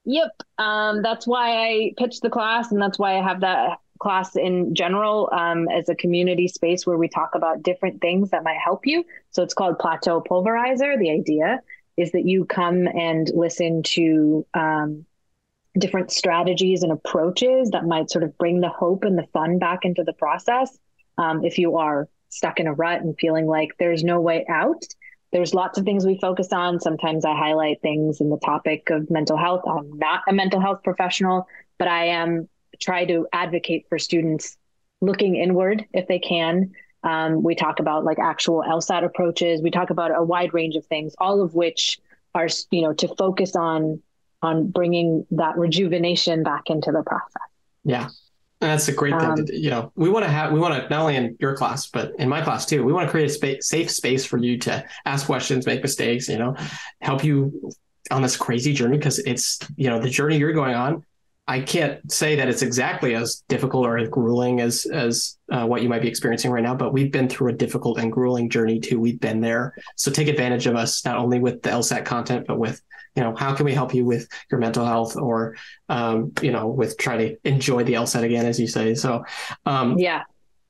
Yep. That's why I pitched the class, and that's why I have that class in general, as a community space where we talk about different things that might help you. So it's called Plateau Pulverizer. The idea is that you come and listen to different strategies and approaches that might sort of bring the hope and the fun back into the process. If you are stuck in a rut and feeling like there's no way out, there's lots of things we focus on. Sometimes I highlight things in the topic of mental health. I'm not a mental health professional, but I am try to advocate for students looking inward if they can. We talk about like actual LSAT approaches. We talk about a wide range of things, all of which are, you know, to focus on bringing that rejuvenation back into the process. Yeah. And that's a great thing to, you know, we want to not only in your class, but in my class too, we want to create a safe space for you to ask questions, make mistakes, you know, help you on this crazy journey. Cause it's, you know, the journey you're going on, I can't say that it's exactly as difficult or as grueling as what you might be experiencing right now, but we've been through a difficult and grueling journey too. We've been there. So take advantage of us, not only with the LSAT content, but with, you know, how can we help you with your mental health, or, you know, with trying to enjoy the LSAT again, as you say. So, yeah.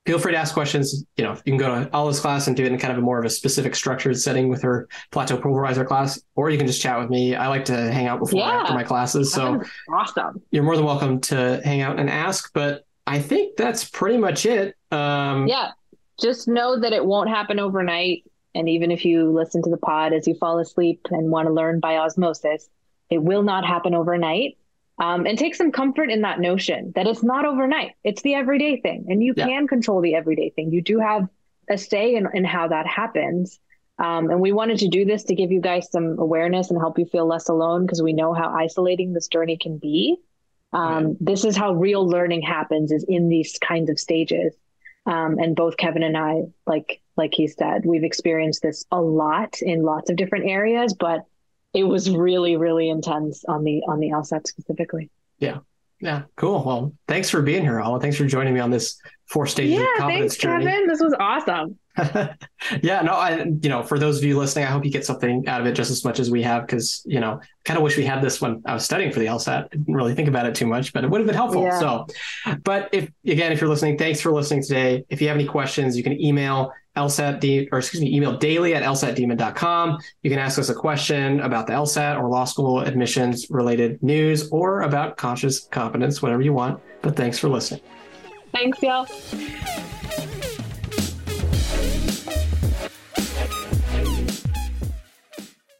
Feel free to ask questions. You know, you can go to Ala's class and do it in kind of a more of a specific structured setting with her Plateau Pulverizer class, or you can just chat with me. I like to hang out before and after my classes. So awesome. You're more than welcome to hang out and ask, but I think that's pretty much it. Yeah. Just know that it won't happen overnight. And even if you listen to the pod as you fall asleep and want to learn by osmosis, it will not happen overnight. And take some comfort in that notion that it's not overnight. It's the everyday thing, and you can control the everyday thing. You do have a say in how that happens. And we wanted to do this to give you guys some awareness and help you feel less alone, because we know how isolating this journey can be. This is how real learning happens, is in these kinds of stages. And both Kevin and I, like he said, we've experienced this a lot in lots of different areas, but it was really, really intense on the LSAT specifically. Yeah. Yeah. Cool. Well, thanks for being here, Ala. Thanks for joining me on this 4 stages of confidence journey. Kevin. This was awesome. Yeah. No, you know, for those of you listening, I hope you get something out of it just as much as we have, because, you know, kind of wish we had this when I was studying for the LSAT. I didn't really think about it too much, but it would have been helpful. Yeah. So, but if you're listening, thanks for listening today. If you have any questions, you can email daily at lsatdemon.com. You can ask us a question about the LSAT or law school admissions related news, or about conscious competence, whatever you want. But thanks for listening. Thanks, y'all.